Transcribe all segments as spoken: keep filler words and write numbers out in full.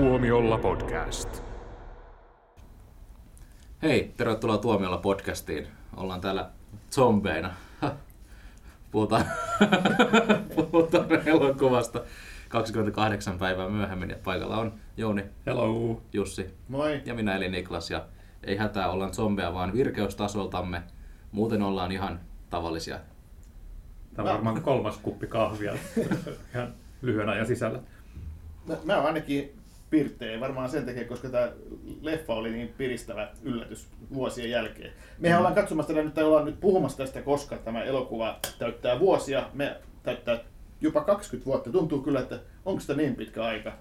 Tuomiolla podcast. Hei, tervetuloa Tuomiolla podcastiin. Ollaan täällä zombeina. Puhutaan, puhutaan elokuvasta kaksikymmentäkahdeksan päivää myöhemmin ja paikalla on Jouni, hello, Jussi, moi, ja minä eli Niklas. Ja ei hätää, ollaan zombeja vaan virkeystasoltamme. Muuten ollaan ihan tavallisia. Tämä on varmaan kolmas kuppi kahvia ihan lyhyen ajan sisällä. No, mä oon ainakin pirteä varmaan sen takia, koska tämä leffa oli niin piristävä yllätys vuosien jälkeen. Mehän ollaan katsomassa nyt, tai ollaan nyt puhumassa tästä, koska tämä elokuva täyttää vuosia. Me täyttää jopa kaksikymmentä vuotta. Tuntuu kyllä, että onko sitä niin pitkä aika?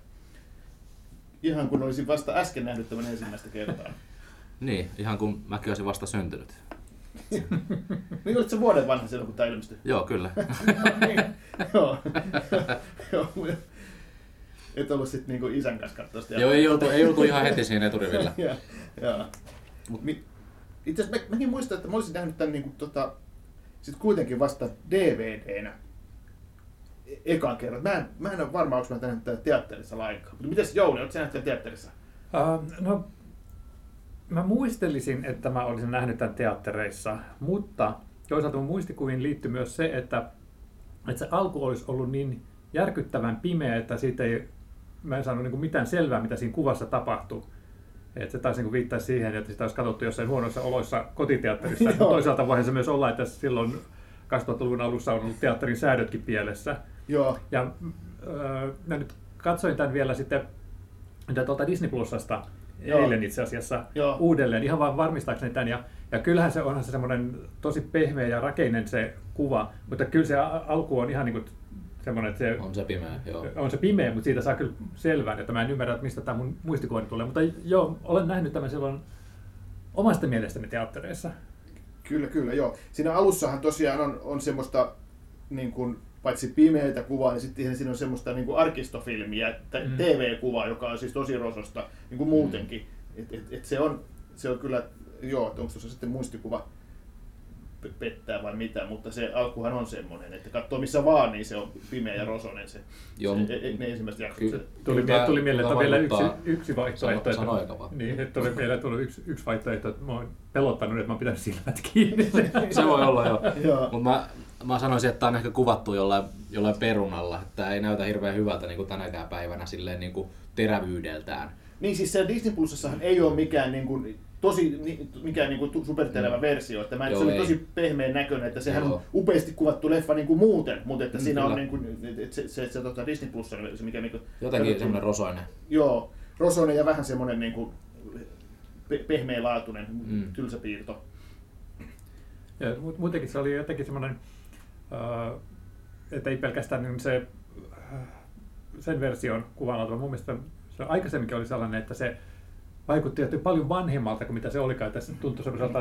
Ihan kun olisin vasta äsken nähnyt tämän ensimmäistä kertaa. Niin, ihan kun mäkin olisin vasta syntynyt. Niin olit sä vuoden vanha silloin, kun tämä ilmestyi? Joo, kyllä. Joo. Et ollut sitten niinku isän kanssa katsoa sitä. Joo, ei oltu, ei oltu ihan heti siinä eturivillä. Joo, joo. Mut itse asiassa mä, mäkin muistan, että mä olisin nähnyt tämän niinku, tota, sit kuitenkin vasta D V D-nä ekan kerran. Mä en, mä en ole varma, onko mä nähnyt tämän teatterissa lainkaan. Mutta mites Jouni, oletko sä nähnyt tämän teatterissa? Uh, no, mä muistelisin, että mä olisin nähnyt tämän teattereissa, mutta toisaalta mun muistikuviin liittyy myös se, että, että se alku olisi ollut niin järkyttävän pimeä, että siitä ei, mä en saanut niin mitään selvää, mitä siinä kuvassa tapahtuu. Et se taisi niin viittaa siihen, että sitä olisi katsottu jossain huonoissa oloissa kotiteatterissa. Toisaalta voihan se myös olla, että silloin kaksituhattaluvun alussa on ollut teatterin säädötkin pielessä. Joo. Ja öö, mä nyt katsoin tämän vielä sitten tuolta Disney Plusasta eilen itse asiassa uudelleen, ihan vaan varmistaakseni tämän. Ja, ja kyllähän se onhan se semmoinen tosi pehmeä ja rakeinen se kuva, mutta kyllä se alku on ihan niin kuin se, on se pimeä, joo. On se pimeä, mutta siitä saa kyllä selvää, että mä en ymmärrä, mistä tämä mun muistikuva tulee. Mutta joo, olen nähnyt tämän silloin omasta mielestäni teattereissa. Kyllä, kyllä, joo. Siinä alussahan tosiaan on, on semmoista, niin kuin, paitsi pimeätä kuvaa, niin sitten siinä on semmoista niin kuin arkistofilmiä, t- mm. T V-kuvaa, joka on siis tosi rososta niin kuin muutenkin. Mm. Et, et, et se, on, se on kyllä, joo, onko se sitten muistikuva pettää vai mitä, mutta se alkuhan on semmoinen, että katsoo missä vaan, niin se on pimeä ja rosonen se, joo, se e, ne ensimmäiset jaksot. Ky- tuli, tuli, tuli mieleen, että vielä yksi, yksi vaihtoehto, sano, että, sano niin, että tuli mieleen, että tuli yksi, yksi vaihtoehto, että mä oon pelottanut, että mä oon pitänyt silmät kiinni. Se voi olla jo, mutta mä, mä sanoisin, että tää on ehkä kuvattu jollain, jollain perunalla, että ei näytä hirveän hyvältä niin kuin tänäkään päivänä silleen, niin kuin terävyydeltään. Niin siis se Disney Plusassahan ei ole mikään niin kuin tosi mikään niinku superterävä mm. versio, että mä en, joo, se oli tosi pehmeän näköinen, että sehän joo. on upeasti kuvattu leffa niinku muuten, mutta että mm, siinä kyllä. on niinku se se, se tota Disney Plus on se mikä niinku jotenkin semmoinen rosoinen. Joo, rosoinen ja vähän semmoinen niinku pe- pehmeälaatuinen mm. tylsä piirto. Ja muutenkin se oli jotenkin semmoinen äh, että ei pelkästään niin se sen version kuvanlaatu, mun mielestä se aikaisemminkin oli sellainen, että se vaikutti paljon vanhemmalta kuin mitä se olikaan. Tässä tuntui semmoiselta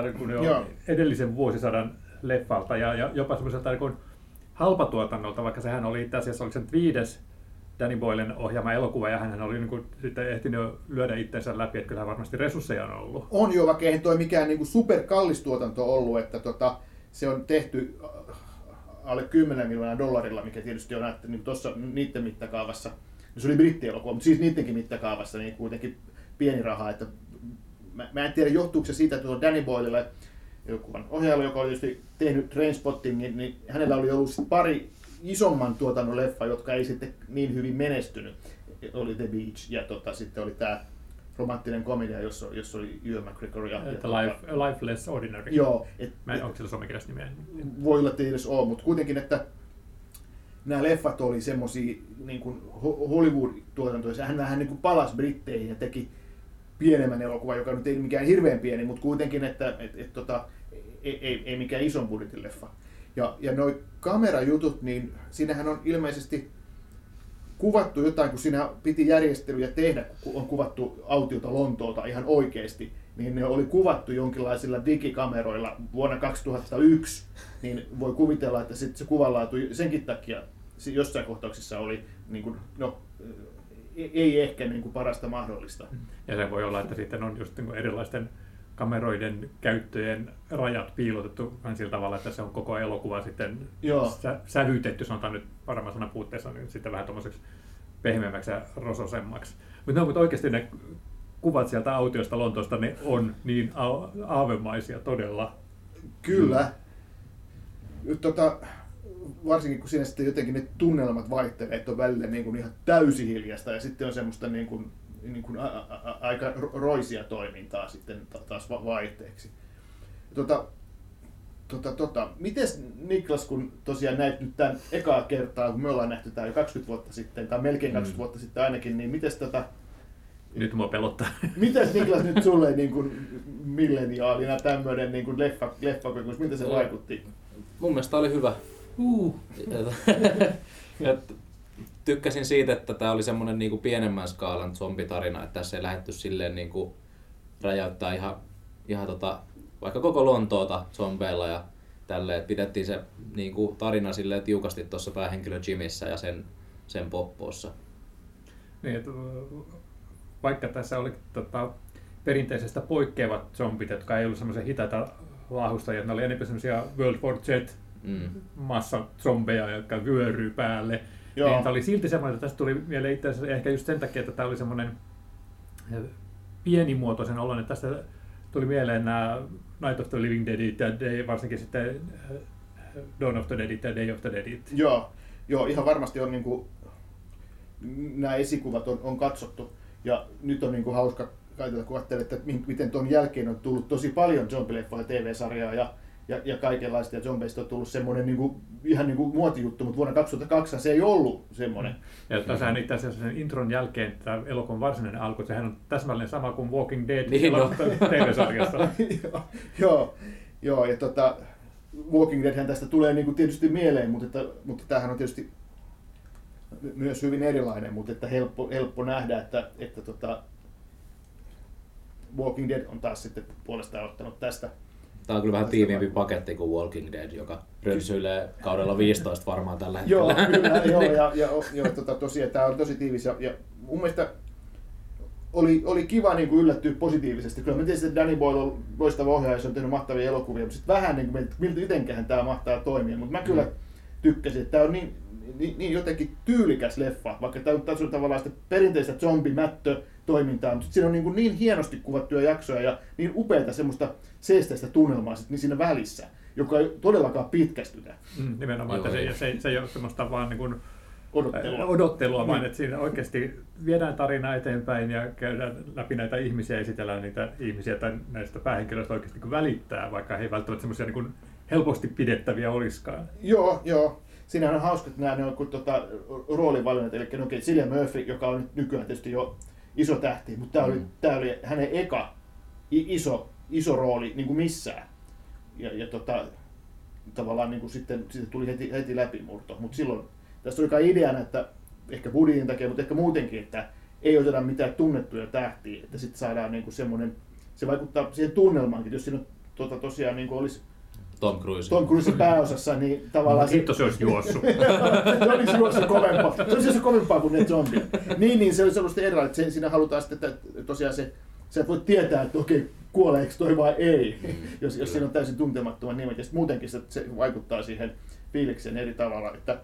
edellisen vuosisadan leffalta ja, ja jopa semmoiselta halpatuotannolta, vaikka sehän oli itse asiassa oli sen viides Danny Boylen ohjaama elokuva ja hän oli niin kuin, sitten ehtinyt lyödä itsensä läpi, että kyllähän varmasti resursseja on ollut. On jo, vaikka eihän toi mikään niin kuin superkallistuotanto ollut, että tota, se on tehty alle kymmenen miljoonaa dollarilla, mikä tietysti on niin tuossa niiden mittakaavassa, se oli brittielokuva, mutta siis niidenkin mittakaavassa niin kuitenkin pieni raha, että mä, mä en tiedä johtuuko se siitä, että Danny Boylelle, elokuvan ohjaajalle, joka oli tietysti tehnyt Trainspottingin, niin hänellä oli ollut pari isomman tuotannon leffa, jotka ei sitten niin hyvin menestynyt. Oli The Beach ja tota, sitten oli tämä romanttinen komedia, jossa, jossa oli Ewan McGregor. Ja, ja tota, life, life Less Ordinary. Joo. Et, mä en, onko sillä suomenkielistä nimeä? Voi olla, että ei edes ole, mutta kuitenkin, että nämä leffat oli semmoisia niin kuin Hollywood-tuotantoja. Hän vähän niin kuin palasi Britteihin ja teki pienemmän elokuva, joka nyt ei mikään hirveän pieni, mutta kuitenkin, että et, et, tota, ei, ei, ei mikään ison budjetin leffa. Ja, ja noi kamerajutut, niin siinähän on ilmeisesti kuvattu jotain, kun siinä piti järjestelyjä tehdä, kun on kuvattu autiota Lontoota ihan oikeasti, niin ne oli kuvattu jonkinlaisilla digikameroilla vuonna kaksituhattayksi, niin voi kuvitella, että sit se kuvanlaatu senkin takia jossain kohtauksissa oli niin kuin, no, ei ehkä niin kuin parasta mahdollista. Ja se voi olla, että sitten on just niin erilaisten kameroiden käyttöjen rajat piilotettu sillä tavalla, että se on koko elokuva sitten sä, sähyytetty, sanotaan nyt varmaan sanan puutteessa, niin sitten vähän tuommoiseksi pehmeämmäksi ja rososemmaksi. Mutta no, mut oikeasti ne kuvat sieltä autiosta Lontoosta, ne on niin aavemaisia todella. Kyllä. Nyt tota, varsinkin kun siinä sitten jotenkin ne tunnelmat vaihtelee, että on välillä niin kuin ihan täysi hiljaista ja sitten on semmoista niin kuin, niin kuin a, a, a, aika roisia toimintaa sitten taas vaihteeksi. Tota, tota, tota, mites Niklas, kun tosiaan näit nyt tämän ekaa kertaa, kun me ollaan nähty tämä jo kaksikymmentä vuotta sitten, tai melkein kaksikymmentä vuotta sitten ainakin, niin mites tota... Nyt mua pelottaa. Mitäs Niklas nyt sulle niin kuin milleniaalina tämmöinen niin kuin leffa, leffakokemus, miltä se vaikutti? Mun mielestä oli hyvä. Uh. Tykkäsin siitä, että tämä oli semmoinen niin kuin pienemmän skaalan zombitarina, että tässä ei lähdetty silleen niin kuin räjäyttää ihan, ihan tota, vaikka koko Lontoota zombeilla ja tälleen. Pidettiin se niin kuin tarina silleen tiukasti tuossa päähenkilö Jimissä ja sen, sen poppoossa. Niin, että vaikka tässä oli tota, perinteisestä poikkeavat zombit, jotka ei ollut semmoisia hitaita laahustajia, ne oli enemmän semmoisia World War Z-massazombeja, mm. jotka vyöryy päälle. Joo. Niin, tämä oli silti semmoinen, että tästä tuli mieleen itse asiassa ehkä just sen takia, että tämä oli semmoinen pienimuotoisen oloinen. Tästä tuli mieleen nämä Night of the Living Deadit ja Day, varsinkin sitten Dawn of the Deadit ja Day of the Deadit. Joo, Joo ihan varmasti on, niin kuin, nämä esikuvat on, on katsottu. Ja nyt on niin kuin hauska katsella, kun ajattelee, että miten tuon jälkeen on tullut tosi paljon zombileffoja, T V-sarjaa ja, ja, ja kaikenlaista, ja zombeista on tullut semmoinen niin kuin, ihan niin kuin muotijuttu, mutta vuonna kaksituhattakaksi se ei ollut semmoinen. Ja tässähän itse asiassa sen intron jälkeen tämä elokuvan varsinainen alku, sehän on täsmälleen sama kuin Walking Dead niin no. T V-sarjassa. joo, joo, joo, ja tota, Walking Deadhän tästä tulee niin kuin tietysti mieleen, mutta, että, mutta tämähän on tietysti myös hyvin erilainen, mutta että helppo, helppo nähdä, että, että tota Walking Dead on taas sitten puolestaan ottanut tästä. Tämä on kyllä vähän tiiviimpi vaikuttaa. Paketti kuin Walking Dead, joka rönsyilee kaudella viisitoista varmaan tällä hetkellä. Joo, kyllä, joo, ja, ja, ja tota, tosiaan tämä on tosi tiivis. Ja, ja mun mielestä oli, oli kiva niin kuin yllättyä positiivisesti. Kyllä mä tietysti, että Danny Boyle on loistava ohjaaja, se on tehnyt mahtavia elokuvia, mutta sitten vähän niin kuin, miltä itsenkään tämä mahtaa toimia. Mutta mä kyllä mm. tykkäsin, että tämä on niin... Niin, niin jotenkin tyylikäs leffa, vaikka tämä on tavallaan sitä perinteistä zombimättö-toimintaa, mutta siinä on niin, niin hienosti kuvattuja jaksoja ja niin upeata semmoista seesteistä tunnelmaa sit, niin siinä välissä, joka ei todellakaan pitkästytä. Mm, nimenomaan, joo, että se, se, se ei ole semmoista vaan niin kuin odottelua, odottelua vaan että siinä oikeasti viedään tarinaa eteenpäin ja käydään läpi näitä ihmisiä, esitellään niitä ihmisiä tai näistä päähenkilöistä oikeasti kun välittää, vaikka he ei välttämättä semmoisia niin kuin helposti pidettäviä olisikaan. Joo, joo. Siinähän on hauska, että nämä ne on kuin tuota, roolivalinnat, eli okei, okay, Cillian Murphy, joka on nykyään tietysti jo iso tähti, mutta tämä oli, mm. tämä oli hänen eka iso, iso rooli niin kuin missään. Ja, ja tota, tavallaan niin kuin sitten, sitten tuli heti, heti läpimurto, mutta silloin tässä oli kai ideana, että ehkä budjetin takia, mutta ehkä muutenkin, että ei oteta mitään tunnettuja tähtiä, että sitten saadaan niin kuin semmoinen, se vaikuttaa siihen tunnelmaankin, jos siinä tuota, tosiaan niin kuin olisi Tom Cruise. Tom Cruise pääosassa, niin tavallaan... Hitto se olisi juossut. Se olisi juossut kovempaa. Se olisi juossut kovempaa kuin ne zombit. Niin, niin se olisi sellaista eroa, että siinä halutaan sitten, että tosiaan se... Sä et voi tietää, että okei, kuoleeko toi vai ei, mm, jos, jos siinä on täysin tuntemattoman nimet. Ja muutenkin se, se vaikuttaa siihen fiilikseen eri tavalla. Että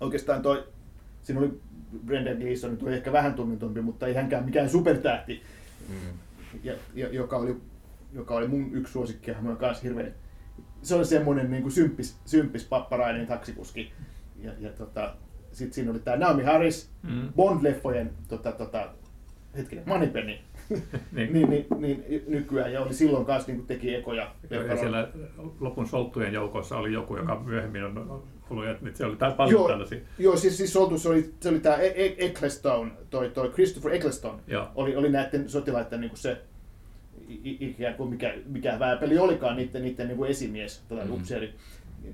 oikeastaan toi... Siinä oli Brendan Gleeson, tuo ehkä vähän tunnetumpi, mutta ei hänkään mikään supertähti. Mm. Ja, ja, joka, oli, joka oli mun yksi suosikki, ja mä oon kanssa hirveän... Se oli semmoinen niin kuin symppis, symppis papparainen taksikuski. Ja, ja tota, sitten siinä oli tämä Naomi Harris, mm. Bond-leffojen tota, tota, hetkinen, Moneypenny. niin. niin, niin, niin, nykyään, ja oli silloin kanssa niin kuin teki ekoja. Ja siellä lopun solttujen joukossa oli joku, joka myöhemmin on ollut, että se oli paljon joo, tällaisia. Joo, siis, siis soltu, se oli, se oli tämä Eccleston, toi, toi Christopher Eccleston, joo. oli, oli näiden sotilaiden niin kuin se. Ikään kuin mikä, mikä vääpeli olikaan niiden, niiden niin kuin esimies, tätä mm. upseeri,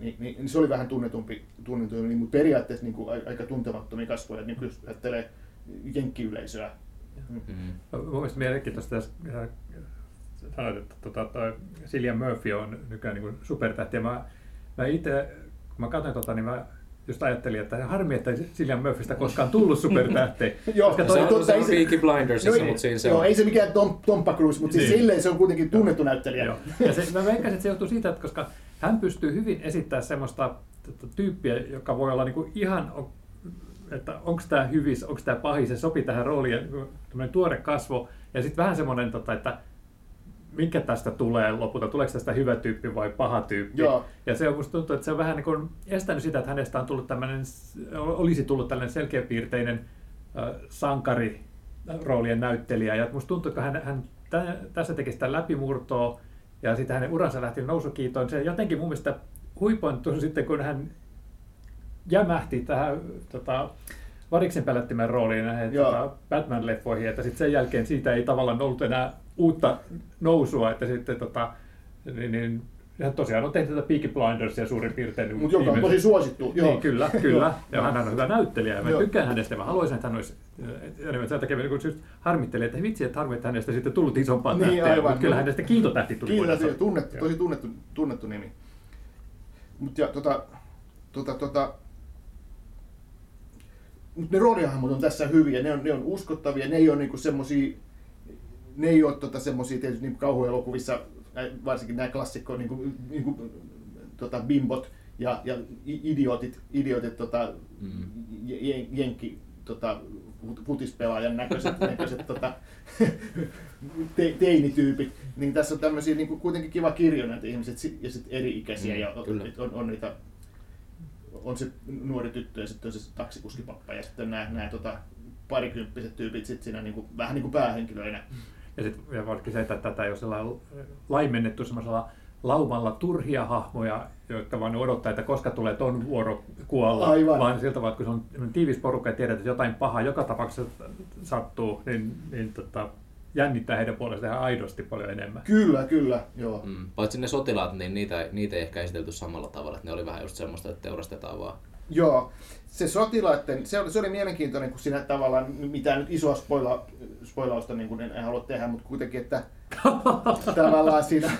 niin, niin, niin se oli vähän tunnetumpi, tunnetumpi niin, mutta periaatteessa niin kuin aika tuntemattomia kasvoja, niin kuin jos ajattelee jenkkiyleisöä. Mm-hmm. Mielestäni mielenkiintoista sanoit, että tuota, Cillian Murphy on nykyään niin supertähti. Mä, mä itse, kun mä katsoin tuota, niin mä just ajattelin, että harmi, että Cillian Murphystä koskaan tullut supertähteä. Joo, se on, on Peaky Blindersissa, mutta siinä se on. Joo, ei se mikään Tom, Tompa Cruise, mutta niin. Siis silleen se on kuitenkin tunnettu näyttelijä. Joo. Ja se, mä veikkasin, että se johtuu siitä, että koska hän pystyy hyvin esittämään semmoista tyyppiä, joka voi olla niinku ihan että onko tämä hyvis, onko tämä pahis, se sopii tähän rooliin, tämmöinen tuore kasvo ja sitten vähän semmoinen, että mikä tästä tulee lopulta, tuleeko tästä hyvä tyyppi vai paha tyyppi. Joo. Ja se on musta tuntuu, että se on vähän niin kuin estänyt sitä, että hänestä on tullut tämmöinen, olisi tullut tällainen selkeäpiirteinen äh, sankari roolien näyttelijä ja musta tuntuu, että hän, hän tässä tekee sitä läpimurtoa ja sitten hänen uransa lähti nousukiitoon. Se jotenkin mun mielestä huipantui sitten, kun hän jämähti tähän tota, variksen pelättimen rooliin näihin tota, Batman-leffoihin, että sitten sen jälkeen siitä ei tavallaan ollut enää uutta nousua, että sitten tota, niin, niin, hän tosiaan on tehnyt tätä Peaky Blindersia suurin piirtein. Mutta joka on tosi suosittu. Niin, joo. Kyllä, kyllä. Ja hän on hyvä näyttelijä ja mä tykkään hänestä. Mä haluaisin, että hän olisi, ja sen takia harmittelin, että vitsi, että harmi, että hänestä sitten tullut isompaa niin, tähtiä. Aivan, kyllä niin. Hänestä kiintotähti tuli. Kiintotähti, tunnettu, tosi tunnettu, tunnettu nimi. Mut ja tota, tota, tota, mut ne roolihahmot on tässä hyviä, ne on, ne on uskottavia, ne ei ole niinku semmosia, ne ei ole tota semmosia tietysti niinku kauhuelokuvissa, varsinkin nämä klassikko niinku, niinku tota bimbot ja, ja idiotit, idiotit tota, mm-hmm. jenki tota, futispelaajan näköiset, näköiset tota, te, teinityypit, niin tässä on tämmöisiä niin kuitenkin kiva kirjo näitä ihmiset ja sit eri-ikäisiä mm, ja on, on, niitä, on se nuori tyttö ja sitten on se taksikuskipappa ja sitten nämä, nämä tota, parikymppiset tyypit sit siinä niin kuin, vähän niin kuin päähenkilöinä. Ja sitten varsinkin se, että tätä ei ole laimennettu semmoisella laumalla turhia hahmoja, jotka vaan odottaa, että koska tulee ton vuoro kuolla. Aivan. Vaan siltä vaan, kun se on tiivis porukka ja tiedät, että jotain pahaa joka tapauksessa sattuu, niin, niin tota, jännittää heidän puolestaan aidosti paljon enemmän. Kyllä, kyllä. Joo. Mm. Paitsi ne sotilaat, niin niitä, niitä ei ehkä esitelty samalla tavalla. Että ne oli vähän just semmoista, että teurastetaan vaan. Joo. Se sotilaiden, se oli, se oli mielenkiintoinen, kun siinä tavallaan mitään nyt isoa spoila, spoilausta niin en halua tehdä, mutta kuitenkin, että tavallaan siinä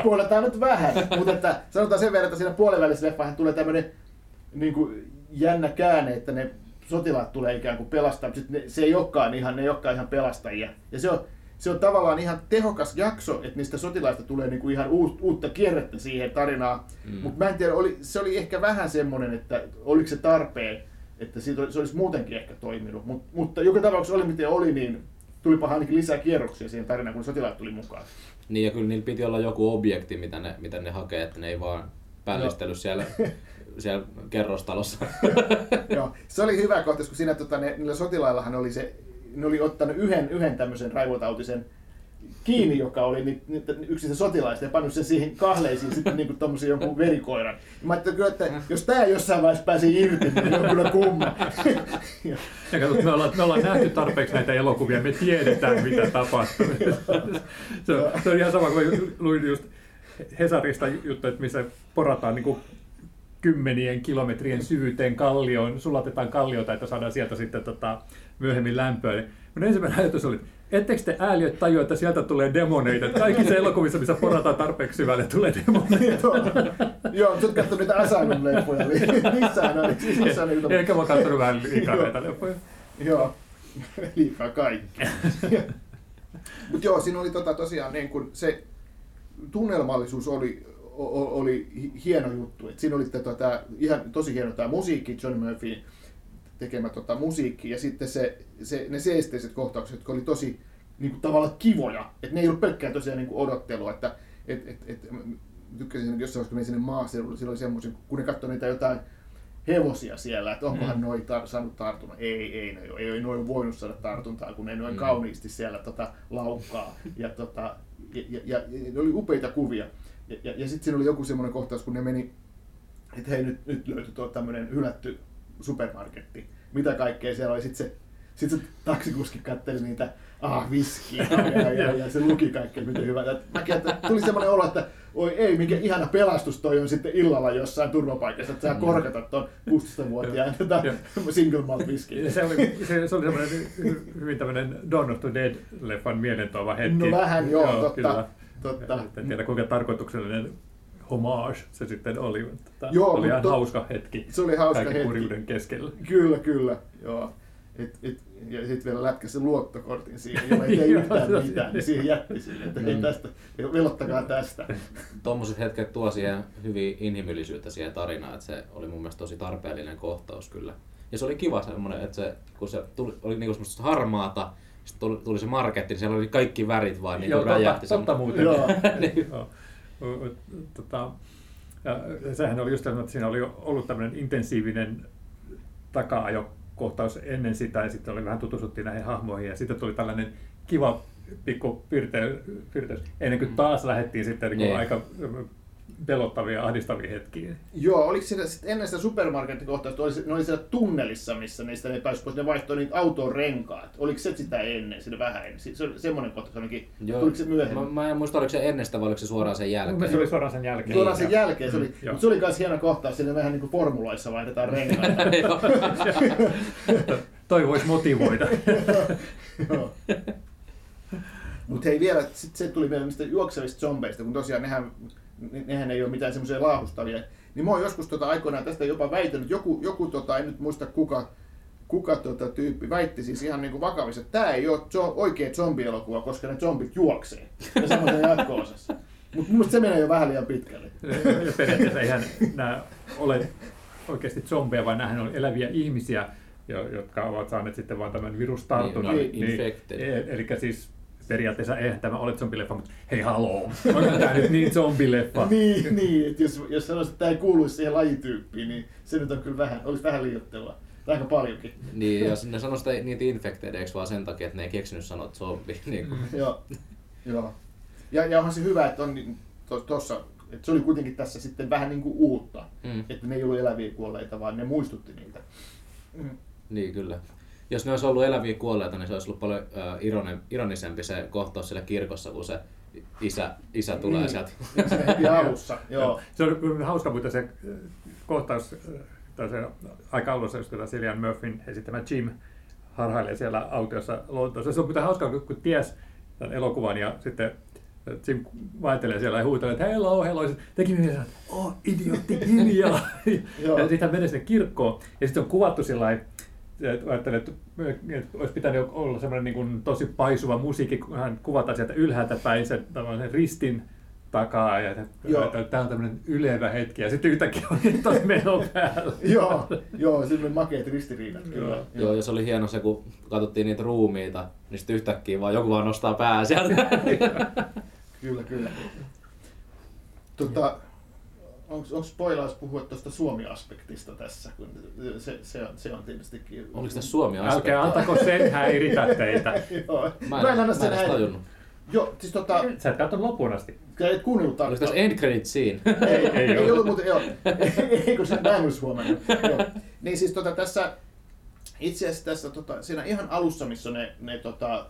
spoilataan nyt vähän, mutta että, sanotaan sen verran, että siinä puolivälisleffahan tulee tämmöinen niin kuin jännä käänne, että ne sotilaat tulee ikään kuin pelastaa, sitten ne, se ei olekaan ihan, ne ei olekaan ihan pelastajia. Ja se on, se on tavallaan ihan tehokas jakso, että niistä sotilaista tulee niin kuin ihan uutta kierrettä siihen tarinaan. Mm. Mutta mä en tiedä, oli, se oli ehkä vähän semmoinen, että oliko se tarpeen, että siitä, se olisi muutenkin ehkä toiminut. Mut, mutta joka tapauksessa oli miten oli, niin tulipahan ainakin lisää kierroksia siihen tarinaan, kun sotilaat tuli mukaan. Niin ja kyllä niillä piti olla joku objekti, mitä ne, mitä ne hakee, että ne ei vaan pällistely siellä, siellä kerrostalossa. Joo, se oli hyvä kohta, kun siinä tota, ne, niillä sotilaillahan oli se, ne oli ottanut yhden, yhden tämmöisen raivotautisen kiinni, joka oli ni, ni, yksi se sotilaista ja pannut sen siihen kahleisiin sitten niinku tommosen jonkun verikoiran. Ja mä ajattelin, että jos tää jossain vaiheessa pääsi irti, niin on kyllä kumma. Ja katsot, me ollaan, me ollaan nähty tarpeeksi näitä elokuvia, me tiedetään mitä tapahtuu. se, on, se on ihan sama kuin luin just Hesarista juttu, että missä porataan niinku kymmenien kilometrien syvyyteen kallioon, sulatetaan kalliota, että saadaan sieltä sitten tota, myöhemmin lämpöä. Mun ensimmäinen ajatus oli, etteikö te ääliöt tajua, että sieltä tulee demoneita? Kaikissa elokuvissa, missä porataan tarpeeksi syvälle, tulee demoneita. Joo, sä oot katsonut niitä Asanin leffoja, eli missään on. Ehkä mä oon katsonut vähän liikaa näitä leffoja. Joo, liikaa kaikki. Mut joo, siinä oli tota, tosiaan niin kun se tunnelmallisuus oli, O- oli hieno juttu. Et siinä oli tota, tää, ihan tosi hieno tämä musiikki, John Murphy tekemä tota, musiikki ja sitten se, se, ne seesteiset kohtaukset, jotka oli tosi niinku, tavallaan kivoja. Et ne ei ollut pelkkää tosiaan niinku, odottelua. Että, et, et, et, tykkäsin jossain vaiheessa, kun sinne maaseudulle, silloin semmoisen, kun ne katsoi niitä jotain hevosia siellä, että onkohan mm. noi tar- saanut tartunnan. Ei, ei ne ei, ei noi voinut saada tartuntaa, kun ne noin mm. kauniisti siellä tota, laukkaa. ja, tota, ja, ja, ja, ja ne oli upeita kuvia. Ja, ja, ja sitten siinä oli joku semmoinen kohtaus, kun ne meni, että hei nyt, nyt löytyi tuo tämmöinen hylätty supermarketti. Mitä kaikkea siellä oli. Sitten se, sit se taksikuski katseli niitä, ah viskiä ja, ja, ja se luki kaikkea, miten hyvä. Mäkin, että tuli semmoinen olo, että oi ei, mikä ihana pelastus toi on sitten illalla jossain turvapaikassa, että sä mm. korkata tuon kuusitoistavuotiaan single malt viskiä. Se oli, se, se oli semmoinen hyvin tämmöinen Dawn of the Dead-leffan mielentoiva hetki. No vähän joo, joo totta. Kyllä. Totta. En tiedä kuinka tarkoituksellinen homage se sitten oli, mutta joo, oli ihan to... hauska hetki. Se oli hauska kaiken hetki. Kurjuuden keskellä. Kyllä, kyllä. Joo. Et, et, ja sitten vielä lätkäsi luottokortin siihen, jolla ei tee yhtään mitään, niin siihen jätti sille, että hei tästä, velottakaa tästä. Tuommoiset hetket tuo siihen hyvin inhimillisyyttä siihen tarinaan, että se oli mun mielestä tosi tarpeellinen kohtaus kyllä. Ja se oli kiva semmoinen, että se, kun se tuli, oli niinku semmoista harmaata, sitten tuli, tuli se marketti, niin siellä oli kaikki värit vaan niin räjähti. Joo, totta muuten. Tota, sehän oli just sellainen, että siinä oli ollut tämmöinen intensiivinen taka-ajokohtaus ennen sitä, ja sitten oli vähän tutustuttiin näihin hahmoihin, ja sitten tuli tällainen kiva pikku piirteys, ennen kuin taas lähdettiin sitten niin kuin aika pelottavia ja ahdistavia hetkiä. Joo, oliko sitä, ennen sitä supermarkettikohtausta, oli, ne oli siellä tunnelissa, missä niistä ne pääsivät pois, ne vaihtoi niitä auton renkaat. Oliko se sitä ennen, sitä vähän ennen? Se oli semmoinen kohtaus ainakin. Tuliko se myöhemmin? Mä, mä en muista, oliko se ennen sitä vai oliko se suoraan sen jälkeen. Se oli suoraan sen jälkeen. Suoraan sen jälkeen, se oli, mm, mutta se oli myös hieno kohtaus, sillä vähän niin kuin formulaissa vaihdetaan renkaita. Toi voisi motivoida. Joo. Mutta hei vielä, sit se tuli vielä niistä juoksevista zombeista, kun tosiaan nehän, nehän ei ole mitään semmoisia laahustavia. Niin mä oon joskus tota aikoinaan tästä jopa väitänyt, joku, joku tota, en nyt muista kuka, kuka tota tyyppi väitti siis ihan niinku vakavissa, että tää ei ole zo- oikea zombielokuva, koska ne zombit juoksee. Ja semmoisen jatko-osassa. Mutta mun mielestä se menee jo vähän liian pitkälle. Periaatteessa eihän nää ole oikeasti zombeja, vaan näähän on eläviä ihmisiä, jotka ovat saaneet sitten vaan tämän virustartunnan. Niin, no, niin, eli siis periaatteessa eihän tämä ole zombileffa, mutta hei haloo, onko tämä nyt niin zombileffa? niin, niin että jos, jos sanoisit, että tämä ei kuuluisi siihen lajityyppiin, niin se nyt on kyllä vähän, olisi vähän liioittelua. Tai aika paljonkin. Niin, jos ne sanoisivat niitä infekteedeiksi vaan sen takia, että ne ei keksinyt sanoa zombi. Niin mm. Joo, joo. Ja, ja onhan se hyvä, että on tuossa, että se oli kuitenkin tässä sitten vähän niin kuin uutta. Mm. Että ne ei ollut eläviä kuolleita, vaan ne muistutti niitä. Mm. Niin, kyllä. Jos ne olisi ollut eläviä kuolleita, niin se olisi ollut paljon äh, ironisempi se kohtaus siellä kirkossa, kun se isä, isä tulee niin sieltä. Se heti alussa, joo. Se on hauska, mutta se kohtaus, tai se aika alussa, jos Cillian Murphyn esittämä Jim harhailee siellä autiossa Lontoossa. Se on muuten hauskaa, kun ties tämän elokuvan ja sitten Jim vaitelee siellä ja huutelee, että hello, hello. Tekin minä sanon, oh, idiotti, hiljaa. Ja sitten hän menee sinne kirkkoon ja sitten on kuvattu sillai, ajattelin, että olisi pitänyt olla semmoinen niin kuin tosi paisuva musiikki, kun hän kuvataan sieltä ylhäältä päin sen, sen ristin takaa. Ja tämä on tämmöinen ylevä hetki ja sitten yhtäkkiä on tosi meno päällä. Joo, joo, silloin makeat ristiriidat. Kyllä. Joo. Joo, ja se oli hieno se, kun katsottiin niitä ruumiita, niin sitten yhtäkkiä vaan joku vaan nostaa pää sieltä. Kyllä, kyllä. Tota, onko spoilaus puhua tuosta Suomi-aspektista tässä, kun se, se, on, se on tietystikin. Oliko tässä Suomi-aspekti? Älkää antako sen häiritä teitä. Joo. Mä en, mä en anna sen häiritä. Joo, siis tota... Sä et katsonut loppuun asti. Et kuunnellut tarkkaan. Oliko tässä end credit scene? Ei, ei, ei ollut muuten, joo. Ei kun sen nähnyt huomannut. Niin siis tota tässä, itse asiassa tässä tota, siinä ihan alussa, missä ne, ne tota,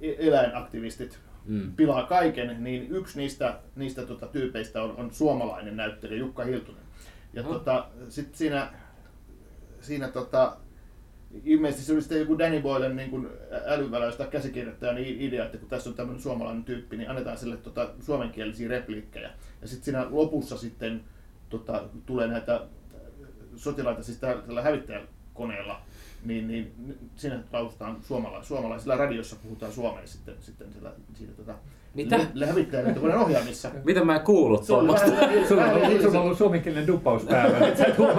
eläinaktivistit Mm. pilaa kaiken, niin yksi niistä, niistä tota, tyypeistä on, on suomalainen näyttelijä Jukka Hiltunen. Ja mm. tota, sit siinä, siinä tota, ilmeisesti se oli sitten joku Danny Boylen niin kun älyväläistä käsikirjoittajan idea, että kun tässä on tämmöinen suomalainen tyyppi, niin annetaan sille tota, suomenkielisiä repliikkejä. Ja sitten siinä lopussa sitten tota, tulee näitä sotilaita siis tällä hävittäjäkoneella. Niin, niin siinä taustaan suomalaisilla, suomalaisilla radiossa puhutaan suomea sitten, sitten sillä, siitä tota, hävittäjälentokoneen ohjaamissa. Mitä mä en kuullut tuommoista? Sulla on ollut suomenkielinen duppaus päällä.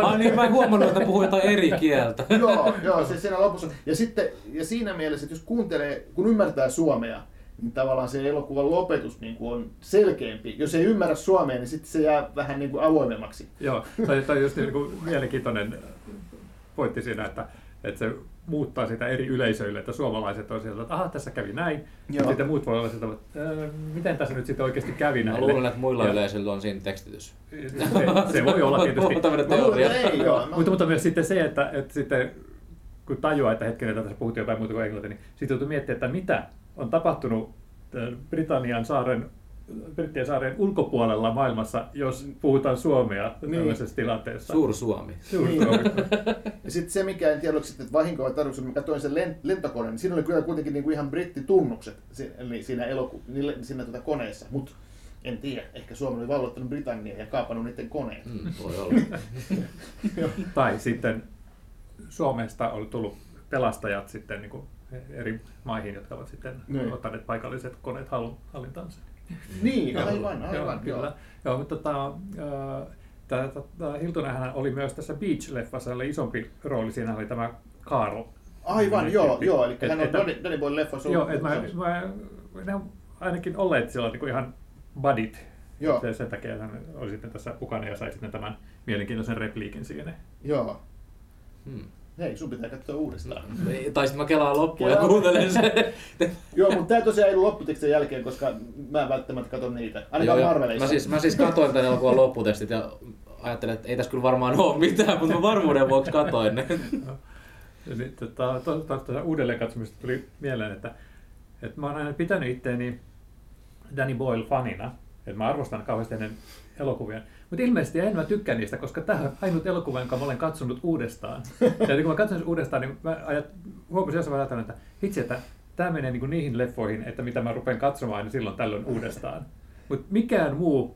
Ah niin, mä en huomannut, että puhuu jotain eri kieltä. Joo, joo, se siinä lopussa. Ja, sitten, ja siinä mielessä, että jos kuuntelee, kun ymmärtää suomea, niin tavallaan se elokuvan lopetus niin kuin on selkeämpi. Jos ei ymmärrä suomea, niin sitten se jää vähän niin kuin avoimemmaksi. Joo, tai just niin kuin mielenkiintoinen pointti siinä, että että se muuttaa sitä eri yleisöille, että suomalaiset on sieltä, että aha, tässä kävi näin. Ja sitten muut voi olla sieltä, että miten tässä nyt sitten oikeasti kävi näin. Mä luulen, että muilla yleisöillä on siinä tekstitys. Se, se voi olla tietysti. Mutta, mutta myös sitten se, että, että sitten, kun tajuaa, että hetken, että tässä puhuttiin jotain muuta kuin englantia, niin sitten joutuu miettimään, että mitä on tapahtunut Britannian saaren, Brittien saaren ulkopuolella maailmassa, jos puhutaan suomea niin tällaisessa tilanteessa. Suur-Suomi. Suur-Suomi. Ja sitten se, mikä en tiedä, että vahinko vai tarkoitus, mikä toi sen lentokoneen, niin siinä oli kyllä kuitenkin niinku ihan brittitunnukset siinä, eloku- siinä tuota koneessa. Mutta en tiedä, ehkä Suomi oli vallottanut Britannia ja kaapannut niiden koneet. Mm, voi olla. Tai sitten Suomesta on tullut pelastajat sitten niin kuin eri maihin, jotka ovat sitten niin ottaneet paikalliset koneet hallintaansa. Niin, aivan, aivan, aivan, joo, aivan, kyllä. Joo. Joo, mutta tota, Tämä, tämä Hiltunenhän oli myös tässä Beach-leffassa, oli isompi rooli, siinä oli tämä Karl. Aivan, joo, joo, eli hän on Danny Boyle -leffassa. Joo, että ne on ainakin olleet siellä niin kuin ihan budit. Joo. Sen takia hän oli sitten tässä mukana ja sai sitten tämän mielenkiintoisen repliikin siihen. Joo. Hmm. Hei, sun pitää katsoa uudestaan. Tai sitten mä kelaan loppuun ja kuuntelen sen. Joo, mutta tää tosiaan ei ollut lopputekstin jälkeen, koska mä en välttämättä katso niitä. Ainakaan Marvelissa. Mä siis, mä siis katoin tämän elokuvan lopputekstit ja ajattelin, että ei tässä kyllä varmaan ole mitään, mutta mä varmuuden vuoksi katoin ne. Tuosta uudelleen katsomista tuli mieleen, että, että mä oon aina pitänyt itteeni Danny Boyle-fanina. Että mä arvostan kauheasti hänen elokuvien. Mutta ilmeisesti en mä tykkää niistä, koska tämä on ainut elokuva, jonka mä olen katsonut uudestaan. Ja kun mä katson sen uudestaan, niin mä ajat, huomasin jossain vaiheessa, että hitsi, että tämä menee niin kuin niihin leffoihin, että mitä mä rupean katsomaan niin silloin tällöin uudestaan. Mutta mikään muu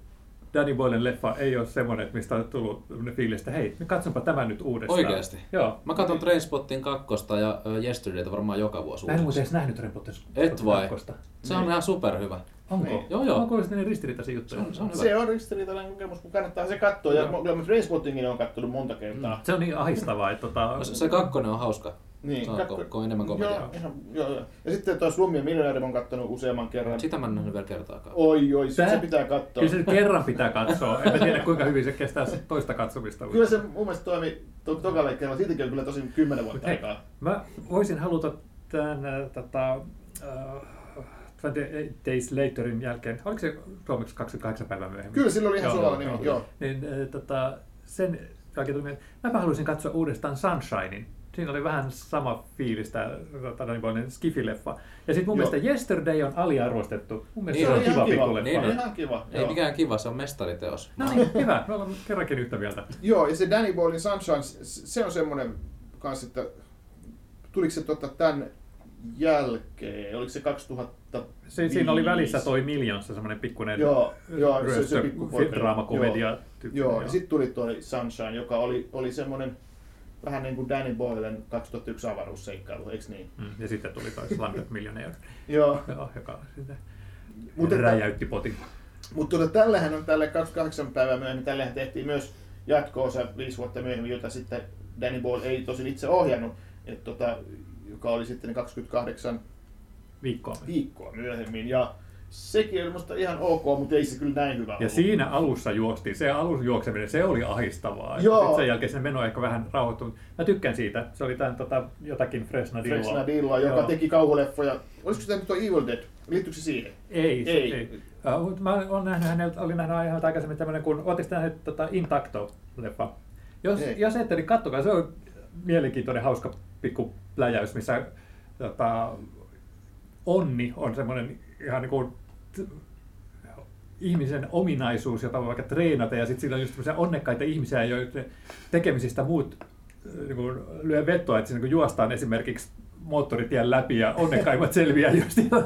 Danny Boylen leffa ei ole semmoinen, mistä on tullut fiilis, että hei, katsonpa tämän nyt uudestaan. Oikeasti? Joo. Mä katson Trainspottin kakkosta ja Yesterday varmaan joka vuosi uudestaan. Mä en muuten edes nähnyt Trainspottin kakkosta. Se on ihan superhyvä. Onko? Niin. Joo, joo. Onko olisi niin ristiriitaisia juttuja? Se on, se on, on ristiriitainen kokemus, kun kannattaa se katsoa. Ja kyllä mä Trainspottingin on katsonut monta kertaa. Mm. Se on niin ahistavaa. Että tota... no, se, se kakkonen on hauska. Niin. Se on kakko... ko- enemmän komediaa. Joo, joo, joo. Ja sitten tuo Slummien miljonääri on katsonut useamman kerran. Sitä mä en nähnyt vielä kertaakaan. Oi, oi, se pitää katsoa. Kyllä se kerran pitää katsoa. En tiedä kuinka hyvin se kestää toista katsomista. Kyllä se mun mielestä toimi to- tokalle kerralla. Siitäkin on kyllä tosin kymmenen vuotta hei, aikaa. Mä voisin haluta tämän... Tätä, äh, kaksikymmentäkahdeksan Days Laterin jälkeen, oliko se suomeksi kaksikymmentäkahdeksan päivää myöhemmin? Kyllä, silloin oli ihan suoraan nimi, joo. joo. Niin, äh, tota, sen jälkeen tuli mieltä, mäpä haluaisin katsoa uudestaan Sunshinein. Siinä oli vähän sama fiilis, tämä skifi-leffa. Ja sitten mun joo. mielestä Yesterday on aliarvostettu. Mun mielestä niin, se on ihan kiva pikku leffa. Niin, ihan kiva. Ei joo. mikään kiva, se on mestariteos. No niin, hyvä, me ollaan kerrankin yhtä mieltä. Joo, ja se Danny Boylin Sunshine, se on semmoinen kanssa, että tuliko se totta tämän jälkeen, oliko se kaksituhattaviisi? Siinä oli välissä toi Millionsa, semmoinen pikkuinen joo, joo, ryöstö, se, se pikku draamakomedia. Joo, joo. Ja sitten tuli toi Sunshine, joka oli, oli semmoinen vähän niin kuin Danny Boylen kaksituhattayksi avaruusseikkailu, eikö niin? Mm, ja sitten tuli toi Slumdog Millionaire, joo. joka sitten Mut räjäytti potin. Mutta tuota, tällähän on tälle kaksikymmentäkahdeksan päivää myöhemmin, tällähän tehtiin myös jatko-osa viisi vuotta myöhemmin, jota sitten Danny Boyle ei tosin itse ohjannut. Et, tota, joka oli sitten kaksikymmentäkahdeksan viikkoa myöhemmin. Viikkoa myöhemmin. Ja sekin oli musta ihan ok, mutta ei se kyllä näin hyvä ollut. Ja siinä alussa juostiin, se alus juokseminen, se oli ahistavaa. Sitten sen jälkeen se meno ehkä vähän rauhoittunut. Mä tykkään siitä, se oli tämän, tota, jotakin Fresnadilloa. Fresnadilloa, joka joo. teki kauhuleffoja. Olisiko tämä tuo Evil Dead? Liittyykö se siihen? Ei. ei. ei. Uh, mä olen nähnyt, häneltä, olin nähnyt ihan aikaisemmin tämmöinen, kun oletko nähnyt tota, Intacto-leffa? Jos, jos ette, niin kattokaa, se on mielenkiintoinen, hauska pikku pläjäys, missä tota, onni on semmoinen ihan niin kuin t- ihmisen ominaisuus, jota voi vaikka treenata, ja sitten sillä on just semmoisia onnekkaita ihmisiä, joiden tekemisistä muut niin kuin lyö vetoa, että siinä niin juostaan esimerkiksi moottoritien läpi ja onnekkaimmat selviää just ihan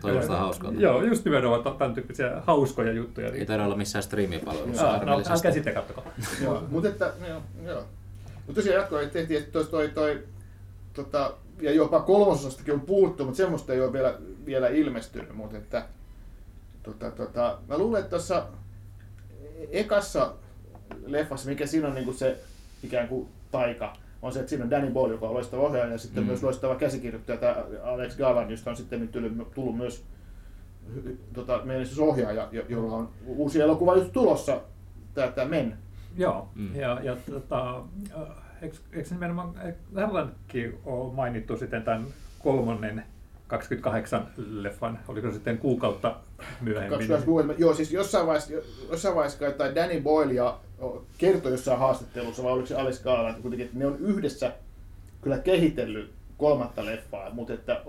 toivotaan hauskaa. Joo, just nimenomaan tämän tyyppisiä hauskoja juttuja. Ei taida olla missään striimipalvelussa. Joo, no, älkää sitten kattokaa. Joo, mutta että, joo, joo. Mutta tosiaan jatkoa tehtiin, että toi, toi, toi, tota, ja jopa kolmososastakin on puhuttu, mutta semmoista ei ole vielä, vielä ilmestynyt. Mutta että, tota, tota, mä luulen, että tuossa ekassa leffassa, mikä siinä on niinku se ikään kuin taika, on se, että siinä on Danny Boyle, joka on loistava ohjaaja ja sitten mm. myös loistava käsikirjoittaja, tämä Alex Garland, josta on sitten nyt tullut myös tota, menestysohjaaja, jolla on uusi elokuva just tulossa, tämä Men. Joo, mm. ja, ja tota, eikö, eikö nimenomaan Garlandkin ole mainittu sitten tämän kolmannen kaksikymmentäkahdeksan-leffan, oliko se sitten kuukautta myöhemmin? kaksikymmentäkahdeksan, joo, siis jossain vaiheessa, jossain vaiheessa tai Danny Boyle ja kertoi jossain haastattelussa, vai oliko se Alex Garland, kuitenkin, että ne on yhdessä kyllä kehitellyt kolmatta leffaa, mutta että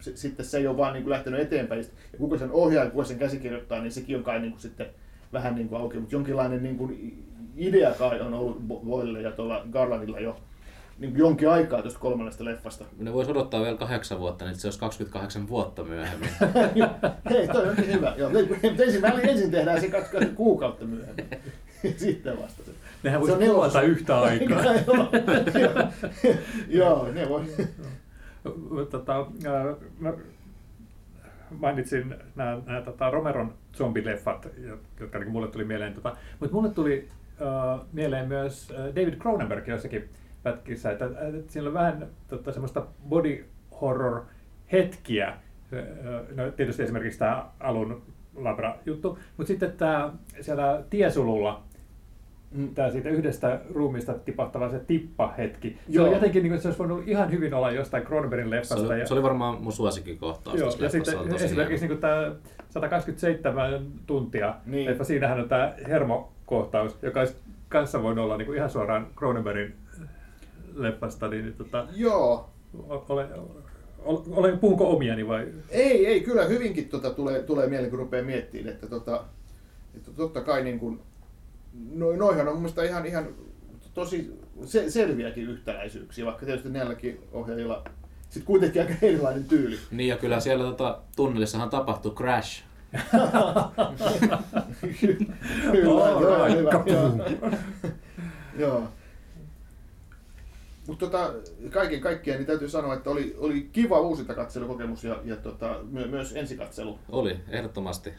se, sitten se ei ole vaan niin kuin lähtenyt eteenpäin. Ja kuka sen ohjaa ja kuka sen käsikirjoittaa, niin sekin on kai niin kuin sitten vähän niin kuin auki, mutta jonkinlainen niin kuin idea kai on ollut Boylella ja tuolla Garlandilla jo niin jonkin aikaa tuosta kolmannesta leffasta. Ne voisi odottaa vielä kahdeksan vuotta, niin se olisi kaksikymmentäkahdeksan vuotta myöhemmin. Hei, toi on hyvä. Joo, ensin, ensin tehdään se kaksikymmentäkahdeksan kuukautta myöhemmin. Sitten vasta se. Nehän voisi kuvata yhtä aikaa. Joo, ne voi. Mainitsin nämä Romeron zombileffat, jotka mulle tuli mieleen, mutta mulle tuli uh, mieleen myös David Cronenberg jossakin pätkissä, että, että siinä on vähän totta, semmoista body horror hetkiä. No, tietysti esimerkiksi tämä alun labra-juttu, mutta sitten tämä siellä tiesululla, mm. tämä siitä yhdestä ruumista tipahtava se tippahetki. Se on jotenkin niin kuin se olisi voinut ihan hyvin olla jostain Cronenbergin leffasta. Se, ja... se oli varmaan mun suosikin kohtaus. Joo, ja sitten esimerkiksi niin tämä sata kaksikymmentäseitsemän tuntia, niin. Leffa, siinähän on tämä hermokohtaus, joka olisi kanssa voinut olla niin kuin ihan suoraan Cronenbergin leffasta. Niin, tota... Joo. Ole... Olen, puhunko omiani vai? Ei, ei kyllä hyvinkin tota, tulee, tulee mieleen, kun rupeaa miettimään, että, tota, että totta kai niin kuin, no, noihan on mun mielestä ihan, ihan tosi se, selviäkin yhtäläisyyksiä, vaikka tietysti näilläkin ohjaajilla sitten kuitenkin aika erilainen tyyli. Niin ja kyllä siellä tota, tunnelissahan tapahtui crash. Kyllä, joo. Mutta tota, kaiken kaikkiaan niin täytyy sanoa, että oli, oli kiva uusintakatselu kokemus ja, ja tota, my, myös ensikatselu. Oli, ehdottomasti.